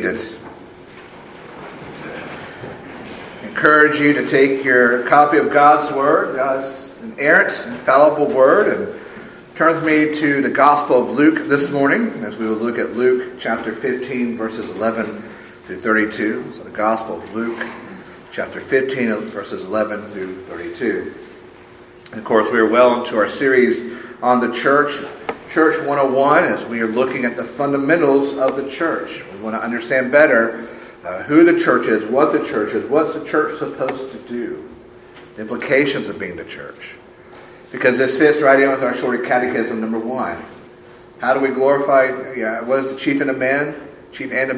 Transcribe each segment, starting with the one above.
seated. I encourage you to take your copy of God's Word, God's inerrant, infallible Word, and turn with me to the Gospel of Luke this morning, as we will look at Luke chapter 15, verses 11 through 32. So the Gospel of Luke chapter 15, verses 11 through 32. And of course, we are well into our series on the church, Church 101, as we are looking at the fundamentals of the church. We want to understand better who the church is, what the church is, what's the church supposed to do, the implications of being the church. Because this fits right in with our shorter catechism, number one. How do we glorify, what is the chief end of man? Chief end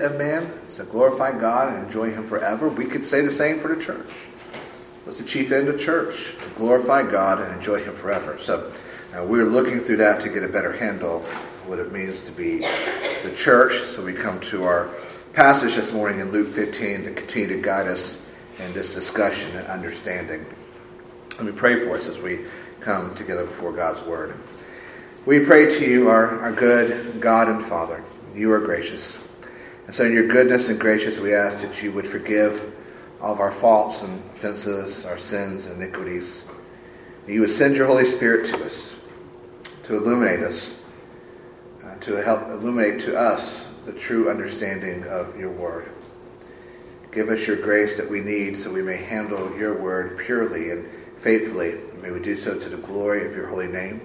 of man is to glorify God and enjoy Him forever. We could say the same for the church. What's the chief end of church? To glorify God and enjoy Him forever. So we're looking through that to get a better handle of what it means to be the church. So we come to our passage this morning in Luke 15 to continue to guide us in this discussion and understanding. Let me pray for us as we come together before God's Word. We pray to you, our good God and Father. You are gracious. And so in your goodness and gracious, we ask that you would forgive all of our faults and offenses, our sins and iniquities. You would send your Holy Spirit to us, to illuminate us, to help illuminate to us the true understanding of your word. Give us your grace that we need so we may handle your word purely and faithfully. May we do so to the glory of your holy name.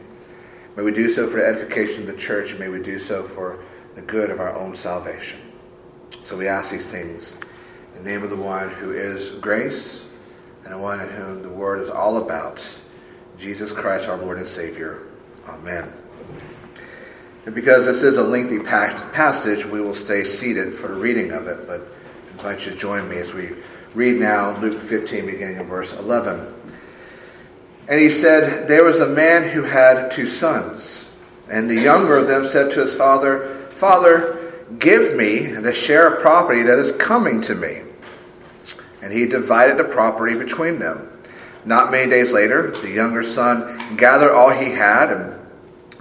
May we do so for the edification of the church. May we do so for the good of our own salvation. So we ask these things in the name of the one who is grace, and the one in whom the word is all about, Jesus Christ, our Lord and Savior. Amen. And because this is a lengthy passage, we will stay seated for the reading of it, but I invite you to join me as we read now Luke 15, beginning in verse 11. And he said, "There was a man who had two sons, and the younger of them said to his father, 'Father, give me the share of property that is coming to me.' And he divided the property between them. Not many days later, the younger son gathered all he had and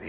and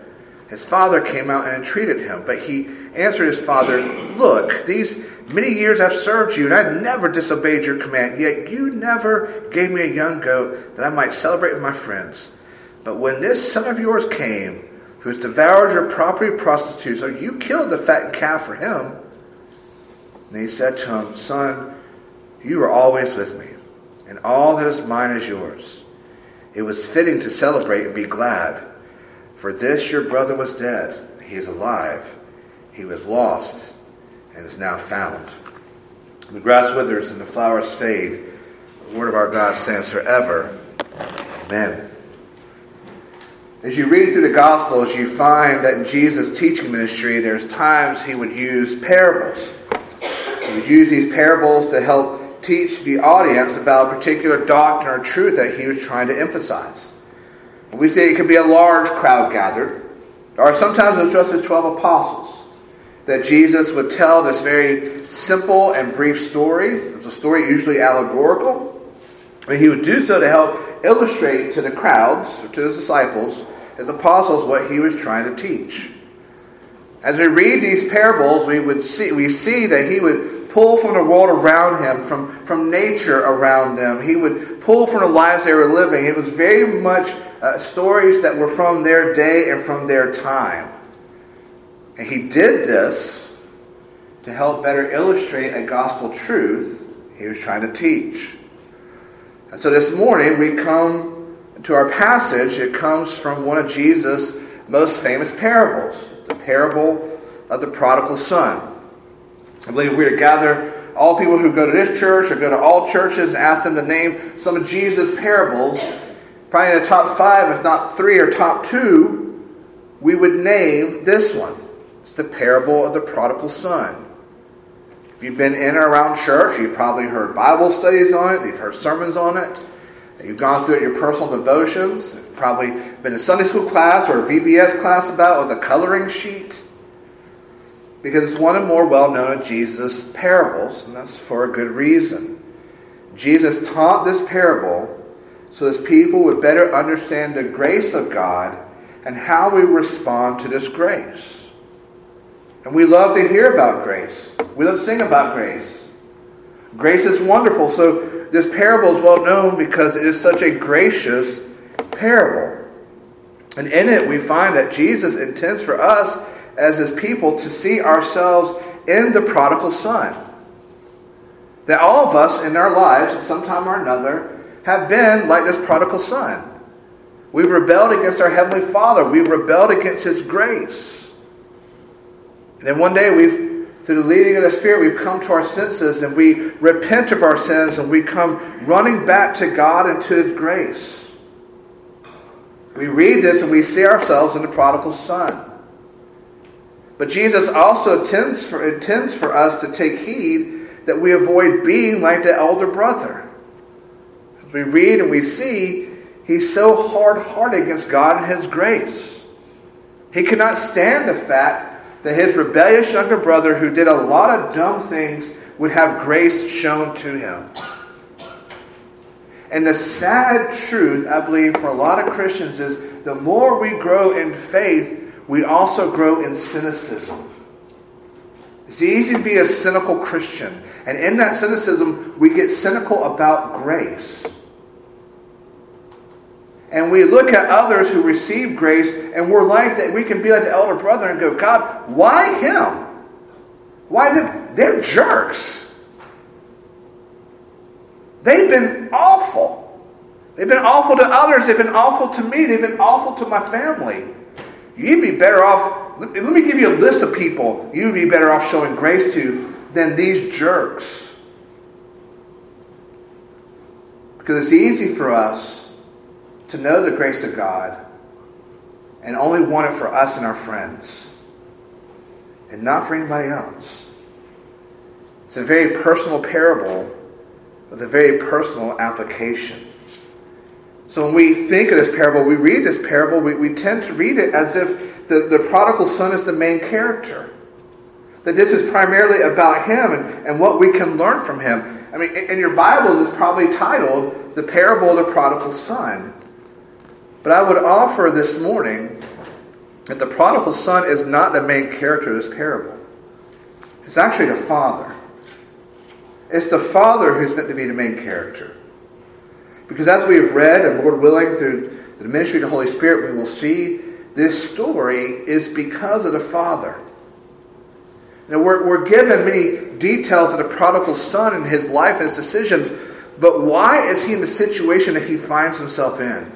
His father came out and entreated him, but he answered his father, 'Look, these many years I've served you, and I never disobeyed your command, yet you never gave me a young goat that I might celebrate with my friends. But when this son of yours came, who has devoured your property with prostitutes, so you killed the fattened calf for him.' And he said to him, 'Son, you are always with me, and all that is mine is yours. It was fitting to celebrate and be glad. For this your brother was dead. He is alive. He was lost and is now found.' The grass withers and the flowers fade. The word of our God stands forever. Amen." As you read through the Gospels, you find that in Jesus' teaching ministry, there's times he would use parables. He would use these parables to help teach the audience about a particular doctrine or truth that he was trying to emphasize. We say it could be a large crowd gathered, or sometimes it was just his 12 apostles, that Jesus would tell this very simple and brief story. It's a story usually allegorical, but he would do so to help illustrate to the crowds, or to his disciples, his apostles, what he was trying to teach. As we read these parables, we see that he would pull from the world around him, from nature around them. He would pull from the lives they were living. It was very much stories that were from their day and from their time. And he did this to help better illustrate a gospel truth he was trying to teach. And so this morning we come to our passage. It comes from one of Jesus' most famous parables, the parable of the prodigal son. I believe we are to gather all people who go to this church or go to all churches and ask them to name some of Jesus' parables. Probably in the top 5, if not 3 or top 2, we would name this one. It's the parable of the prodigal son. If you've been in or around church, you've probably heard Bible studies on it, you've heard sermons on it, you've gone through it in your personal devotions, you've probably been in a Sunday school class or a VBS class about with a coloring sheet. Because it's one of the more well-known of Jesus' parables, and that's for a good reason. Jesus taught this parable so that people would better understand the grace of God and how we respond to this grace. And we love to hear about grace. We love to sing about grace. Grace is wonderful, so this parable is well-known because it is such a gracious parable. And in it, we find that Jesus intends for us as his people to see ourselves in the prodigal son. That all of us in our lives, at some time or another, have been like this prodigal son. We've rebelled against our Heavenly Father. We've rebelled against his grace. And then one day, through the leading of the Spirit, we've come to our senses and we repent of our sins and we come running back to God and to his grace. We read this and we see ourselves in the prodigal son. But Jesus also intends for us to take heed that we avoid being like the elder brother. As we read and we see, he's so hard-hearted against God and his grace. He could not stand the fact that his rebellious younger brother, who did a lot of dumb things, would have grace shown to him. And the sad truth, I believe, for a lot of Christians is the more we grow in faith, we also grow in cynicism. It's easy to be a cynical Christian. And in that cynicism, we get cynical about grace. And we look at others who receive grace, and we're like that. We can be like the elder brother and go, God, why him? Why them? They're jerks. They've been awful. They've been awful to others. They've been awful to me. They've been awful to my family. You'd be better off, let me give you a list of people you'd be better off showing grace to than these jerks. Because it's easy for us to know the grace of God and only want it for us and our friends and not for anybody else. It's a very personal parable with a very personal application. So when we think of this parable, we read this parable, we tend to read it as if the prodigal son is the main character. That this is primarily about him and what we can learn from him. I mean, in your Bible, it's probably titled, The Parable of the Prodigal Son. But I would offer this morning that the prodigal son is not the main character of this parable. It's actually the father. It's the father who's meant to be the main character. Because as we have read, and Lord willing, through the ministry of the Holy Spirit, we will see this story is because of the Father. Now, we're given many details of the prodigal son and his life and his decisions, but why is he in the situation that he finds himself in?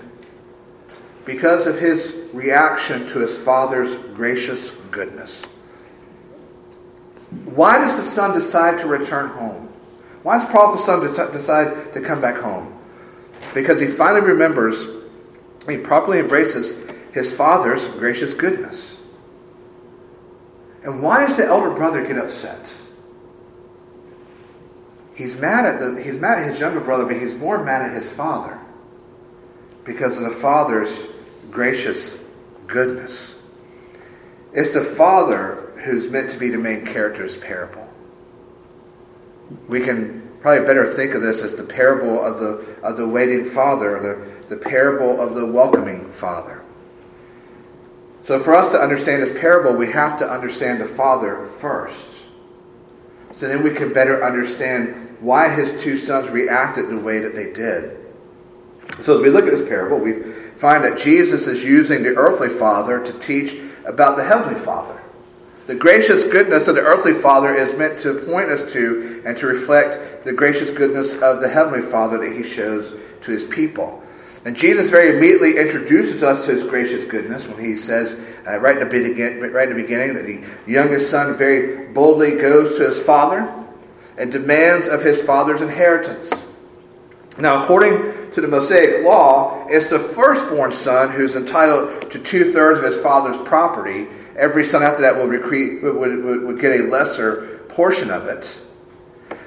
Because of his reaction to his Father's gracious goodness. Why does the son decide to return home? Why does the prodigal son decide to come back home? Because he finally remembers, he properly embraces his father's gracious goodness. And why does the elder brother get upset? He's mad at his younger brother, but he's more mad at his father because of the father's gracious goodness. It's the father who's meant to be the main character of this parable. We can probably better think of this as the parable of the waiting father, the parable of the welcoming father. So for us to understand this parable, we have to understand the father first. So then we can better understand why his two sons reacted the way that they did. So as we look at this parable, we find that Jesus is using the earthly father to teach about the heavenly father. The gracious goodness of the earthly father is meant to point us to and to reflect the gracious goodness of the heavenly father that he shows to his people. And Jesus very immediately introduces us to his gracious goodness when he says, right in the beginning, that the youngest son very boldly goes to his father and demands of his father's inheritance. Now, according to the Mosaic law, it's the firstborn son who's entitled to 2/3 of his father's property. Every son after that would get a lesser portion of it.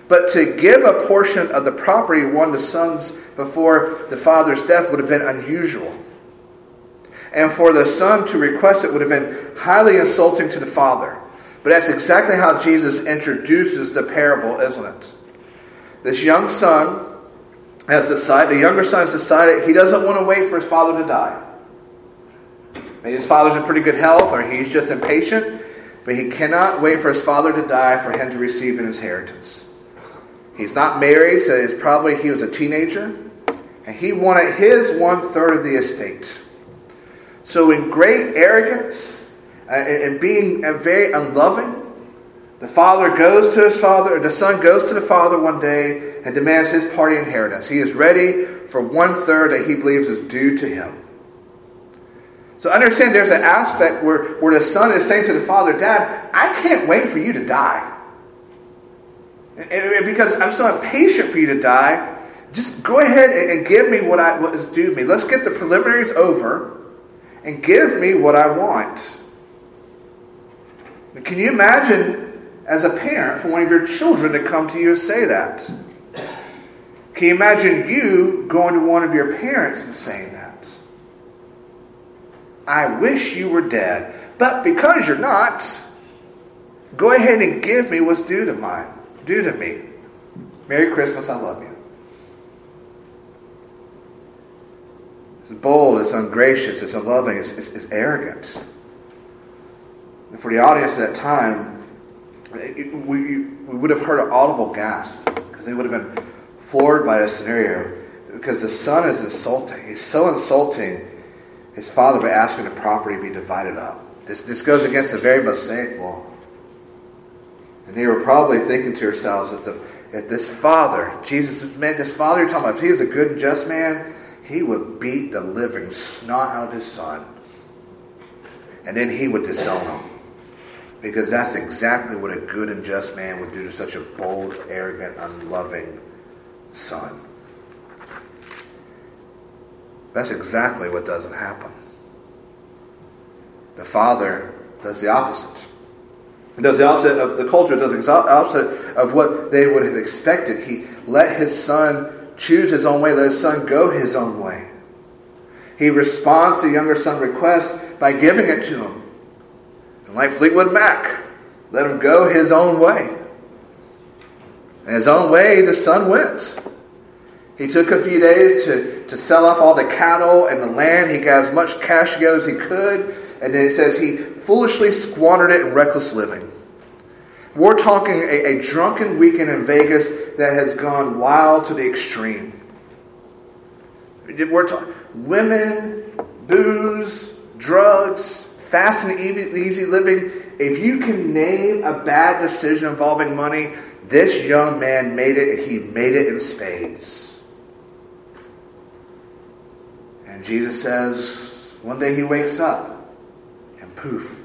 But to give a portion of the property won to sons before the father's death would have been unusual. And for the son to request it would have been highly insulting to the father. But that's exactly how Jesus introduces the parable, isn't it? The younger son has decided he doesn't want to wait for his father to die. Maybe his father's in pretty good health, or he's just impatient, but he cannot wait for his father to die for him to receive an inheritance. He's not married, so he was a teenager, and he wanted his 1/3 of the estate. So in great arrogance and being very unloving, the son goes to the father one day and demands his party inheritance. He is ready for 1/3 that he believes is due to him. So understand there's an aspect where the son is saying to the father, "Dad, I can't wait for you to die. And because I'm so impatient for you to die, just go ahead and give me what is due me. Let's get the preliminaries over and give me what I want." And can you imagine, as a parent, for one of your children to come to you and say that? Can you imagine you going to one of your parents and saying that? "I wish you were dead, but because you're not, go ahead and give me what's due to me. Merry Christmas, I love you." It's bold, it's ungracious, it's unloving, it's arrogant. And for the audience at that time, we would have heard an audible gasp, because they would have been floored by this scenario, because the son is insulting. He's so insulting his father by asking the property be divided up. This goes against the very Mosaic law. And they were probably thinking to yourselves that this father, Jesus, man, this father you're talking about, if he was a good and just man, he would beat the living snot out of his son. And then he would disown him. Because that's exactly what a good and just man would do to such a bold, arrogant, unloving son. That's exactly what doesn't happen. The father does the opposite. It does the opposite of the culture. It does the opposite of what they would have expected. He let his son choose his own way. Let his son go his own way. He responds to the younger son's request by giving it to him. And like Fleetwood Mac, let him go his own way. And his own way the son went. He took a few days to sell off all the cattle and the land. He got as much cash together as he could. And then it says he foolishly squandered it in reckless living. We're talking a drunken weekend in Vegas that has gone wild to the extreme. We're talking women, booze, drugs, fast and easy living. If you can name a bad decision involving money, this young man made it, and he made it in spades. And Jesus says, one day he wakes up. Poof.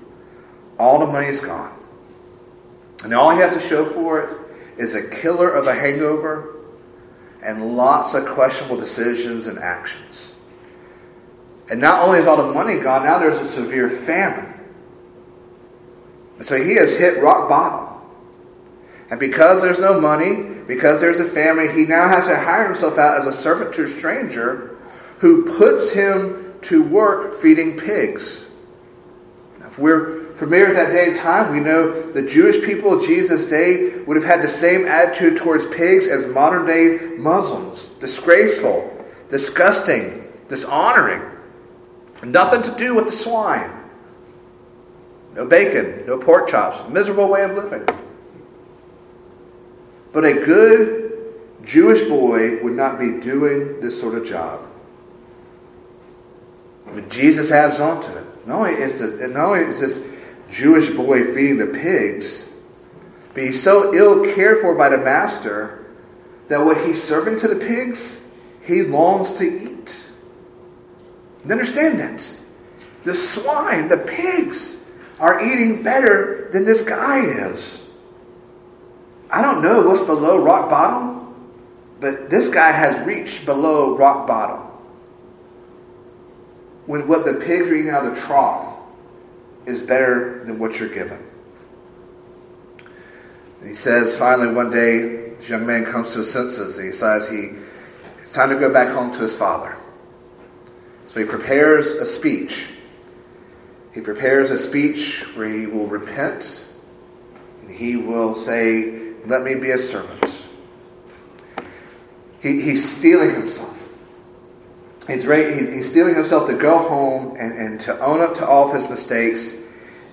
All the money is gone. And all he has to show for it is a killer of a hangover and lots of questionable decisions and actions. And not only is all the money gone, now there's a severe famine. And so he has hit rock bottom. And because there's no money, because there's a famine, he now has to hire himself out as a servant to a stranger who puts him to work feeding pigs. Now, if we're familiar with that day and time, we know the Jewish people of Jesus' day would have had the same attitude towards pigs as modern-day Muslims. Disgraceful, disgusting, dishonoring. Nothing to do with the swine. No bacon, no pork chops. Miserable way of living. But a good Jewish boy would not be doing this sort of job. But Jesus adds on to it. Not only is this Jewish boy feeding the pigs, but he's so ill cared for by the master that what he's serving to the pigs, he longs to eat. And understand that. The swine, the pigs, are eating better than this guy is. I don't know what's below rock bottom, but this guy has reached below rock bottom. When what the pigs are eating out of the trough is better than what you're given. And he says, finally, one day, this young man comes to his senses and he decides it's time to go back home to his father. So he prepares a speech. He prepares a speech where he will repent and he will say, "Let me be a servant." He's stealing himself. He's stealing himself to go home and to own up to all of his mistakes.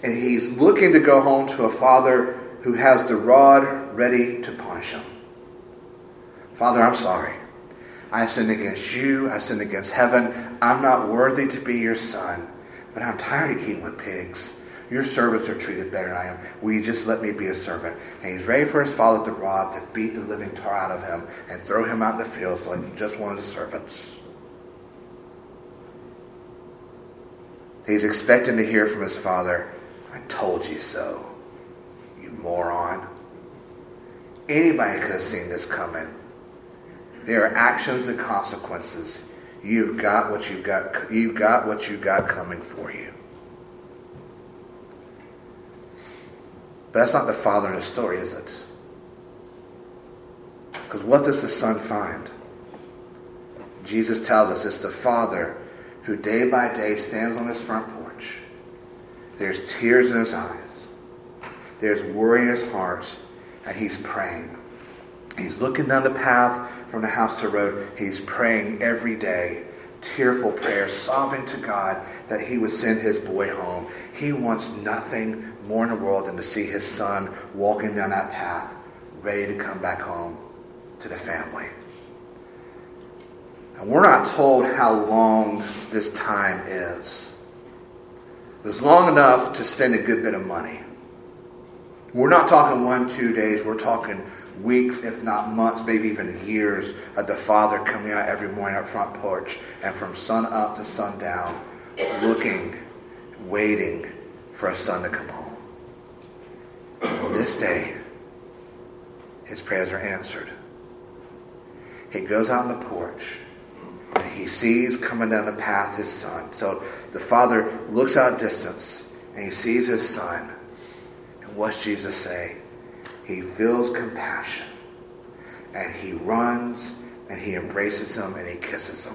And he's looking to go home to a father who has the rod ready to punish him. "Father, I'm sorry. I sinned against you. I sinned against heaven. I'm not worthy to be your son. But I'm tired of eating with pigs. Your servants are treated better than I am. Will you just let me be a servant?" And he's ready for his father to rob, to beat the living tar out of him, and throw him out in the fields like just one of the servants. He's expecting to hear from his father, "I told you so, you moron." Anybody could have seen this coming. There are actions and consequences. You've got what you got coming for you. But that's not the father in the story, is it? Because what does the son find? Jesus tells us it's the father who day by day stands on his front porch. There's tears in his eyes. There's worry in his heart. And he's praying. He's looking down the path from the house to the road. He's praying every day. Tearful prayers, sobbing to God that he would send his boy home. He wants nothing more in the world than to see his son walking down that path, ready to come back home to the family. And we're not told how long this time is. It was long enough to spend a good bit of money. We're not talking 1-2 days. We're talking weeks, if not months, maybe even years of the father coming out every morning out front porch and from sun up to sundown looking, waiting for a son to come home. This day, his prayers are answered. He goes out on the porch and he sees coming down the path his son. So the father looks out at distance and he sees his son. And what's Jesus say? He feels compassion, and he runs, and he embraces him, and he kisses him.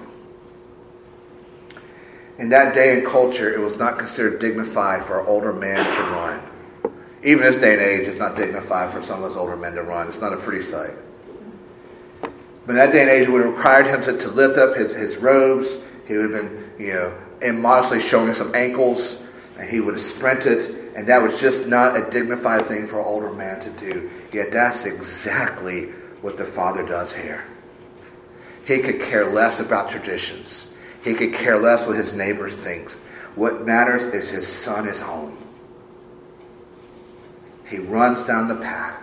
In that day and culture, it was not considered dignified for an older man to run. Even this day and age, it's not dignified for some of us older men to run. It's not a pretty sight. But in that day and age, it would have required him to lift up his robes. He would have been, immodestly showing some ankles, and he would have sprinted. And that was just not a dignified thing for an older man to do. Yet that's exactly what the father does here. He could care less about traditions. He could care less what his neighbors think. What matters is his son is home. He runs down the path.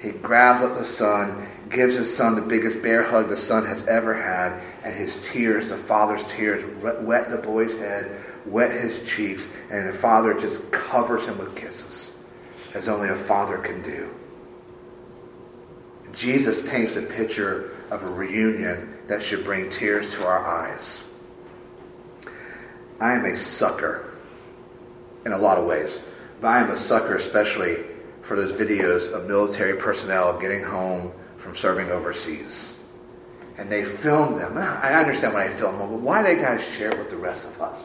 He grabs up the son, gives his son the biggest bear hug the son has ever had, and his tears, the father's tears, wet the boy's head, wet his cheeks, and the father just covers him with kisses, as only a father can do. Jesus paints a picture of a reunion that should bring tears to our eyes. I am a sucker in a lot of ways. But I am a sucker especially for those videos of military personnel getting home from serving overseas. And they film them. I understand why they film them, but why do they guys share it with the rest of us?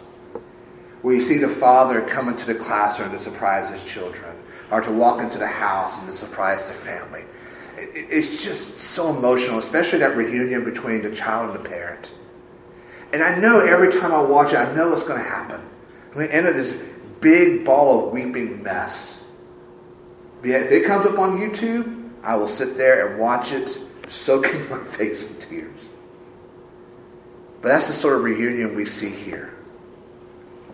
Where you see the father coming to the classroom to surprise his children, or to walk into the house and to surprise the family. It's just so emotional, especially that reunion between the child and the parent. And I know every time I watch it, I know what's going to happen. I'm going to end up this big ball of weeping mess. But yet, if it comes up on YouTube, I will sit there and watch it, soaking my face in tears. But that's the sort of reunion we see here.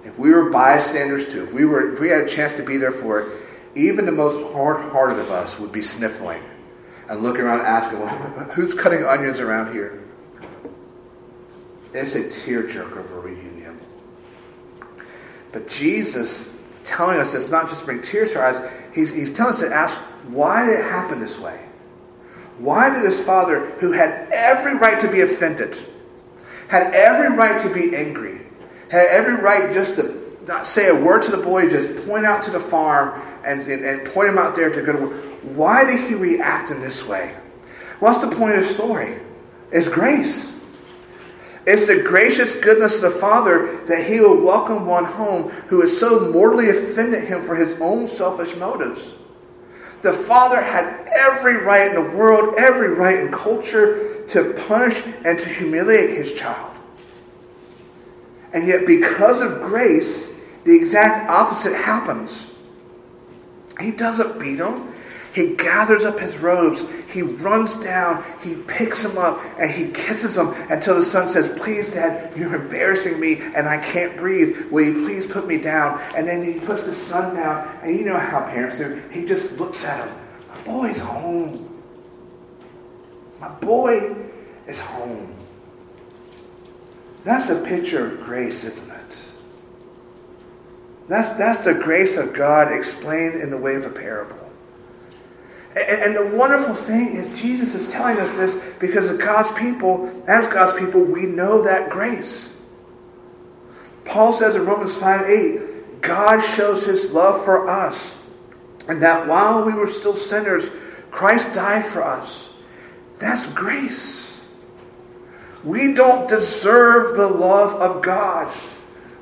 If we were bystanders too, if we had a chance to be there for it, even the most hard-hearted of us would be sniffling and looking around asking, well, who's cutting onions around here? It's a tearjerker of a reunion. But Jesus is telling us it's not just bring tears to our eyes. He's telling us to ask, why did it happen this way? Why did his father, who had every right to be offended, had every right to be angry, had every right just to not say a word to the boy, just point out to the farm and point him out there to go to work. Why did he react in this way? What's the point of the story? It's grace. It's the gracious goodness of the Father that he will welcome one home who has so mortally offended him for his own selfish motives. The Father had every right in the world, every right in culture to punish and to humiliate his child. And yet because of grace, the exact opposite happens. He doesn't beat him. He gathers up his robes. He runs down. He picks him up and he kisses him until the son says, please, Dad, you're embarrassing me and I can't breathe. Will you please put me down? And then he puts the son down. And you know how parents do. He just looks at him. My boy's home. My boy is home. That's a picture of grace, isn't it? That's the grace of God explained in the way of a parable. And the wonderful thing is Jesus is telling us this because of God's people, as God's people, we know that grace. Paul says in Romans 5:8, God shows his love for us, and that while we were still sinners, Christ died for us. That's grace. We don't deserve the love of God.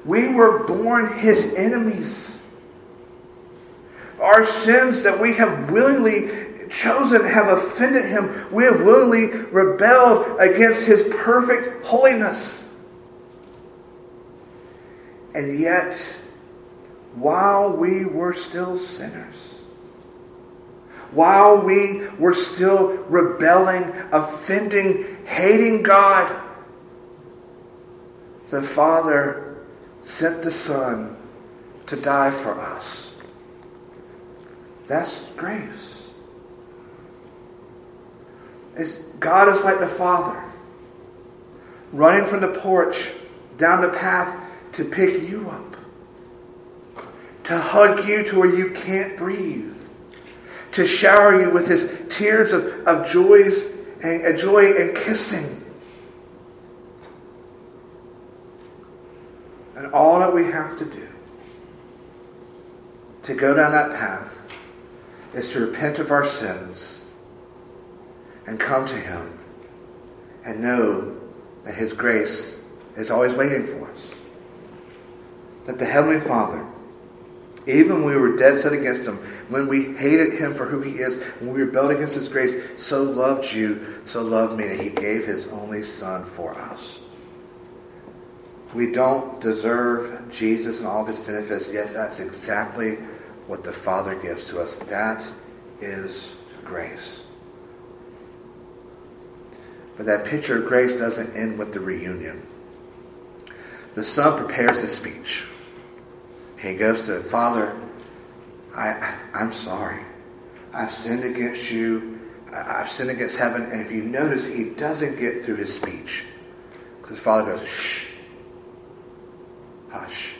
We were born his enemies. Our sins that we have willingly chosen have offended him. We have willingly rebelled against his perfect holiness. And yet, while we were still sinners, while we were still rebelling, offending, hating God, the Father sent the Son to die for us. That's grace. God is like the Father, running from the porch down the path to pick you up, to hug you to where you can't breathe, to shower you with his tears of joy and kissing. And all that we have to do to go down that path is to repent of our sins and come to him and know that his grace is always waiting for us. That the Heavenly Father, even when we were dead set against him, when we hated him for who he is, when we rebelled against his grace, so loved you, so loved me, that he gave his only Son for us. We don't deserve Jesus and all of his benefits, yet that's exactly what the Father gives to us. That is grace. But that picture of grace doesn't end with the reunion. The Son prepares his speech. He goes to the Father, I'm sorry. I've sinned against you. I've sinned against heaven. And if you notice, he doesn't get through his speech. Because the Father goes, shh. Hush.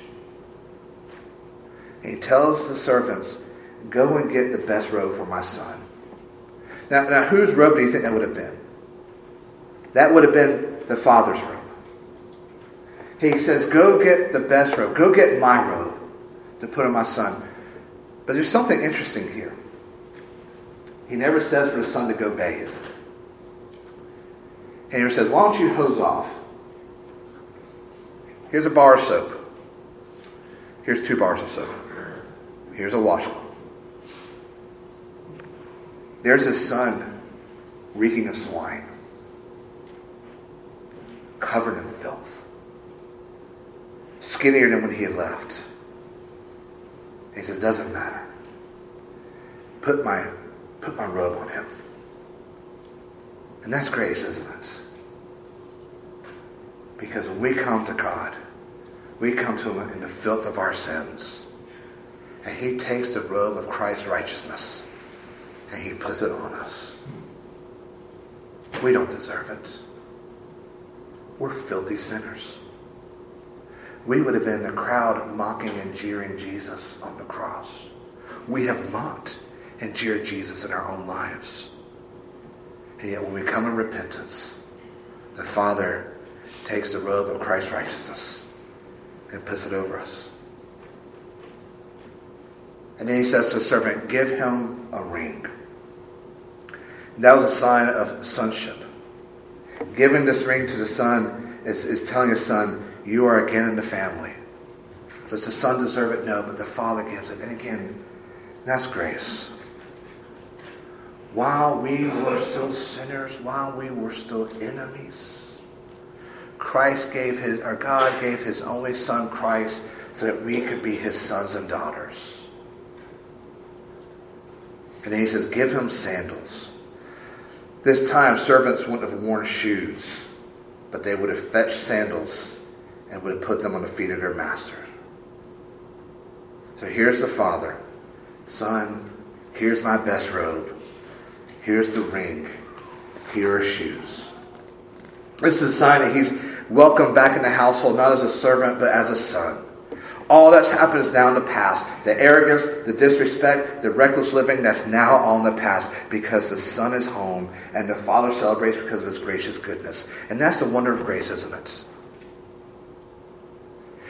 And he tells the servants, go and get the best robe for my son. Now, whose robe do you think that would have been? That would have been the Father's robe. He says, go get the best robe. Go get my robe to put on my son. But there's something interesting here. He never says for the son to go bathe. He never says, why don't you hose off? Here's a bar of soap. Here's 2 bars of soap. Here's a washcloth. There's his son reeking of swine, covered in filth, skinnier than when he had left. He says, doesn't matter. Put my robe on him. And that's grace, isn't it? Because when we come to God, we come to him in the filth of our sins. And he takes the robe of Christ's righteousness and he puts it on us. We don't deserve it. We're filthy sinners. We would have been the crowd mocking and jeering Jesus on the cross. We have mocked and jeered Jesus in our own lives. And yet when we come in repentance, the Father takes the robe of Christ's righteousness and puts it over us. And then he says to the servant, give him a ring. And that was a sign of sonship. Giving this ring to the son is telling his son, you are again in the family. Does the son deserve it? No, but the Father gives it. And again, that's grace. While we were still sinners, while we were still enemies, God gave his only son, Christ, so that we could be his sons and daughters. And then he says, give him sandals. This time, servants wouldn't have worn shoes, but they would have fetched sandals and would have put them on the feet of their master. So here's the Father. Son, here's my best robe. Here's the ring. Here are shoes. This is a sign that he's welcomed back in the household, not as a servant, but as a son. All that's happened is now in the past. The arrogance, the disrespect, the reckless living, that's now all in the past because the son is home and the Father celebrates because of his gracious goodness. And that's the wonder of grace, isn't it?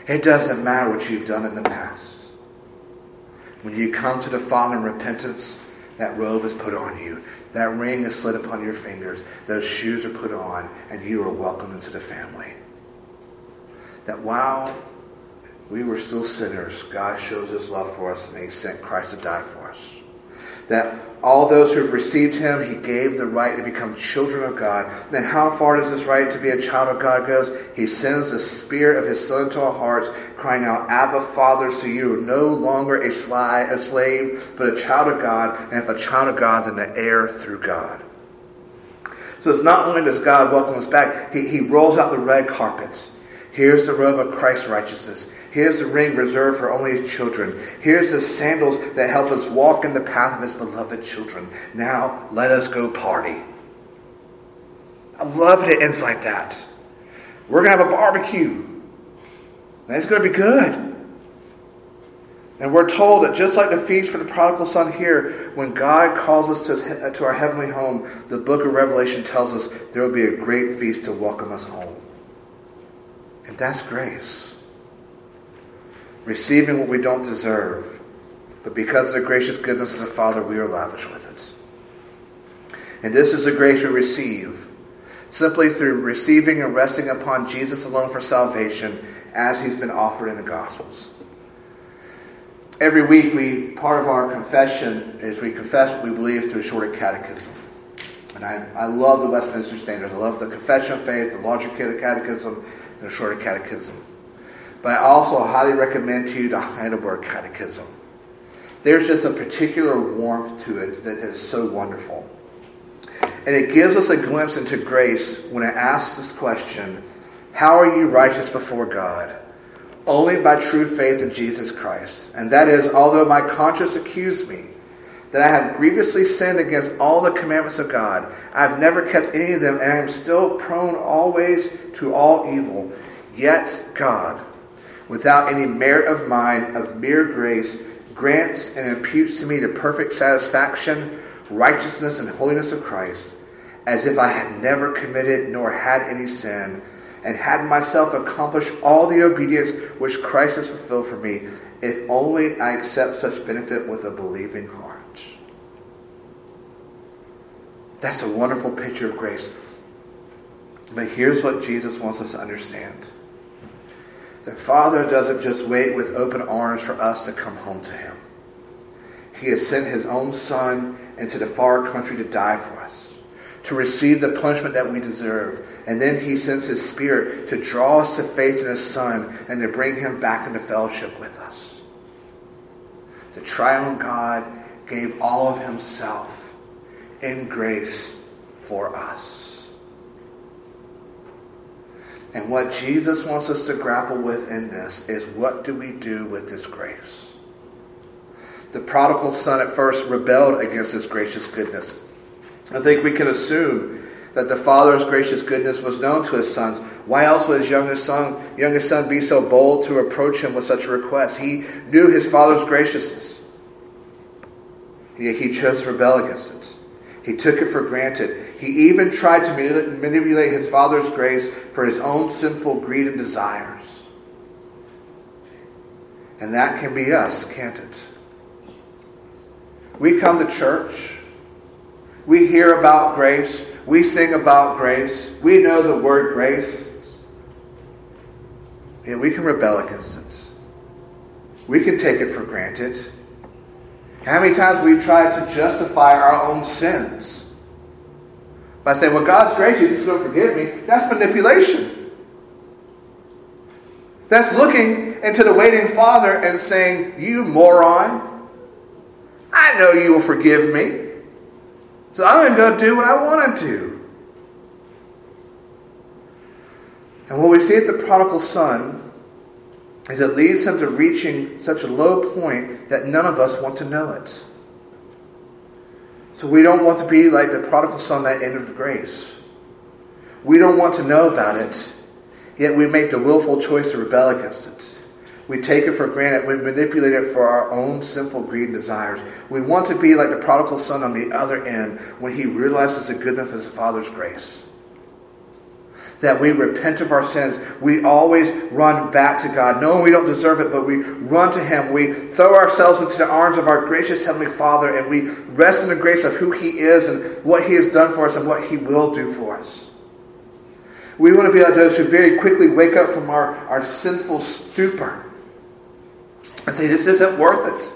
It doesn't matter what you've done in the past. When you come to the Father in repentance, that robe is put on you. That ring is slid upon your fingers. Those shoes are put on, and you are welcomed into the family. That while we were still sinners, God shows his love for us, and he sent Christ to die for us. That all those who have received him, he gave the right to become children of God. Then how far does this right to be a child of God goes? He sends the Spirit of his Son into our hearts, crying out, Abba, Father, so you are no longer a slave, but a child of God. And if a child of God, then an heir through God. So it's not only does God welcome us back, he rolls out the red carpets. Here's the robe of Christ's righteousness. Here's the ring reserved for only his children. Here's the sandals that help us walk in the path of his beloved children. Now let us go party. I love it. It ends like that. We're going to have a barbecue. And it's going to be good. And we're told that just like the feast for the prodigal son here, when God calls us to our heavenly home, the book of Revelation tells us there will be a great feast to welcome us home. And that's grace. Receiving what we don't deserve, but because of the gracious goodness of the Father, we are lavish with it. And this is the grace we receive, simply through receiving and resting upon Jesus alone for salvation, as he's been offered in the Gospels. Every week, part of our confession is we confess what we believe through a shorter catechism. And I love the Westminster Standards. I love the Confession of Faith, the Larger Catechism, and the Shorter Catechism. But I also highly recommend to you the Heidelberg Catechism. There's just a particular warmth to it that is so wonderful. And it gives us a glimpse into grace when it asks this question, how are you righteous before God? Only by true faith in Jesus Christ. And that is, although my conscience accused me that I have grievously sinned against all the commandments of God, I've never kept any of them, and I am still prone always to all evil. Yet God, without any merit of mine, of mere grace, grants and imputes to me the perfect satisfaction, righteousness, and holiness of Christ, as if I had never committed nor had any sin, and had myself accomplished all the obedience which Christ has fulfilled for me, if only I accept such benefit with a believing heart. That's a wonderful picture of grace. But here's what Jesus wants us to understand. The Father doesn't just wait with open arms for us to come home to Him. He has sent His own Son into the far country to die for us, to receive the punishment that we deserve. And then He sends His Spirit to draw us to faith in His Son and to bring Him back into fellowship with us. The triune God gave all of Himself in grace for us. And what Jesus wants us to grapple with in this is, what do we do with this grace? The prodigal son at first rebelled against this gracious goodness. I think we can assume that the father's gracious goodness was known to his sons. Why else would his youngest son be so bold to approach him with such a request? He knew his father's graciousness. Yet he chose to rebel against it. He took it for granted. He even tried to manipulate his father's grace for his own sinful greed and desires. And that can be us, can't it? We come to church. We hear about grace. We sing about grace. We know the word grace. Yet we can rebel against it. We can take it for granted. How many times we've tried to justify our own sins by saying, well, God's gracious, He's going to forgive me. That's manipulation. That's looking into the waiting Father and saying, you moron, I know you will forgive me, so I'm going to go do what I want to do. And what we see at the prodigal son is it leads him to reaching such a low point that none of us want to know it. So we don't want to be like the prodigal son that entered grace. We don't want to know about it, yet we make the willful choice to rebel against it. We take it for granted. We manipulate it for our own sinful greed and desires. We want to be like the prodigal son on the other end when he realizes the goodness of his father's grace. That we repent of our sins. We always run back to God, knowing we don't deserve it, but we run to Him. We throw ourselves into the arms of our gracious Heavenly Father, and we rest in the grace of who He is and what He has done for us and what He will do for us. We want to be like those who very quickly wake up from our sinful stupor and say, this isn't worth it.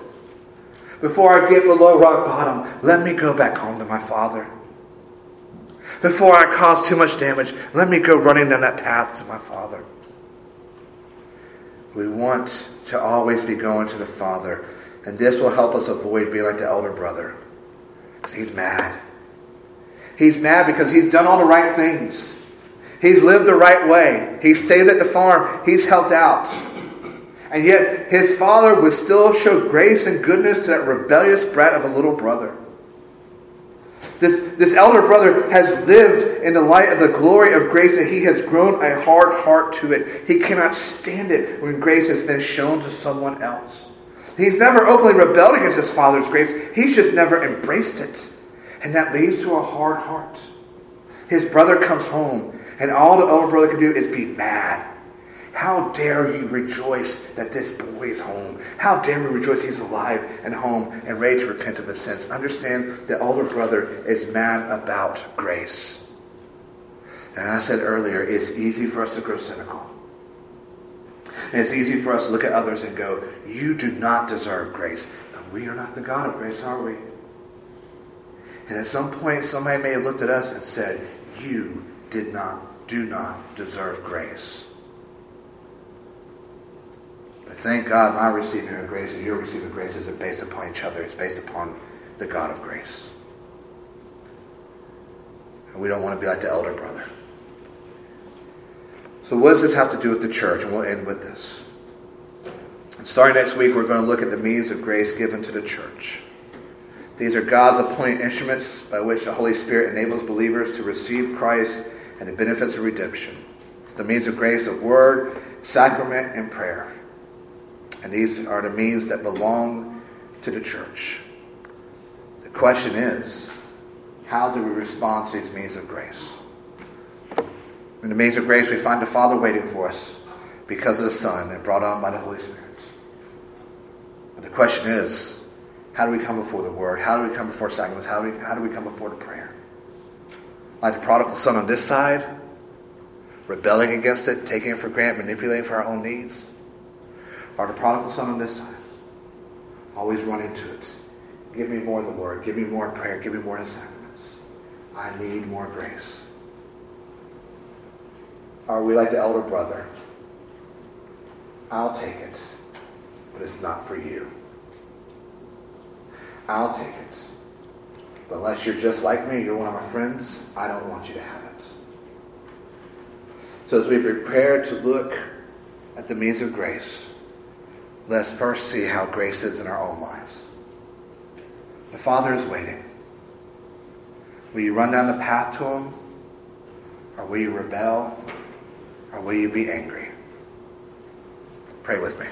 Before I get below rock bottom, let me go back home to my Father. Before I cause too much damage, let me go running down that path to my Father. We want to always be going to the Father, and this will help us avoid being like the elder brother. Because he's mad. He's mad because he's done all the right things. He's lived the right way. He's stayed at the farm. He's helped out. And yet his father would still show grace and goodness to that rebellious brat of a little brother. This elder brother has lived in the light of the glory of grace, and he has grown a hard heart to it. He cannot stand it when grace has been shown to someone else. He's never openly rebelled against his father's grace. He's just never embraced it. And that leads to a hard heart. His brother comes home, and all the elder brother can do is be mad. How dare you rejoice that this boy is home? How dare we rejoice he's alive and home and ready to repent of his sins? Understand, the older brother is mad about grace. And I said earlier, it's easy for us to grow cynical. And it's easy for us to look at others and go, you do not deserve grace. But we are not the God of grace, are we? And at some point, somebody may have looked at us and said, you do not deserve grace. But thank God, my receiving of grace and your receiving of grace isn't based upon each other. It's based upon the God of grace. And we don't want to be like the elder brother. So what does this have to do with the church? And we'll end with this. Starting next week, we're going to look at the means of grace given to the church. These are God's appointed instruments by which the Holy Spirit enables believers to receive Christ and the benefits of redemption. It's the means of grace of word, sacrament, and prayer. And these are the means that belong to the church. The question is, how do we respond to these means of grace? In amazing grace, we find the Father waiting for us because of the Son and brought on by the Holy Spirit. But the question is, how do we come before the Word? How do we come before sacraments? How do we come before the prayer? Like the prodigal son on this side, rebelling against it, taking it for granted, manipulating for our own needs. Or the prodigal son on this side, always running to it. Give me more in the Word. Give me more in prayer. Give me more in the sacraments. I need more grace. Or are we like the elder brother? I'll take it, but it's not for you. I'll take it, but unless you're just like me, you're one of my friends, I don't want you to have it. So as we prepare to look at the means of grace, let's first see how grace is in our own lives. The Father is waiting. Will you run down the path to Him? Or will you rebel? Or will you be angry? Pray with me.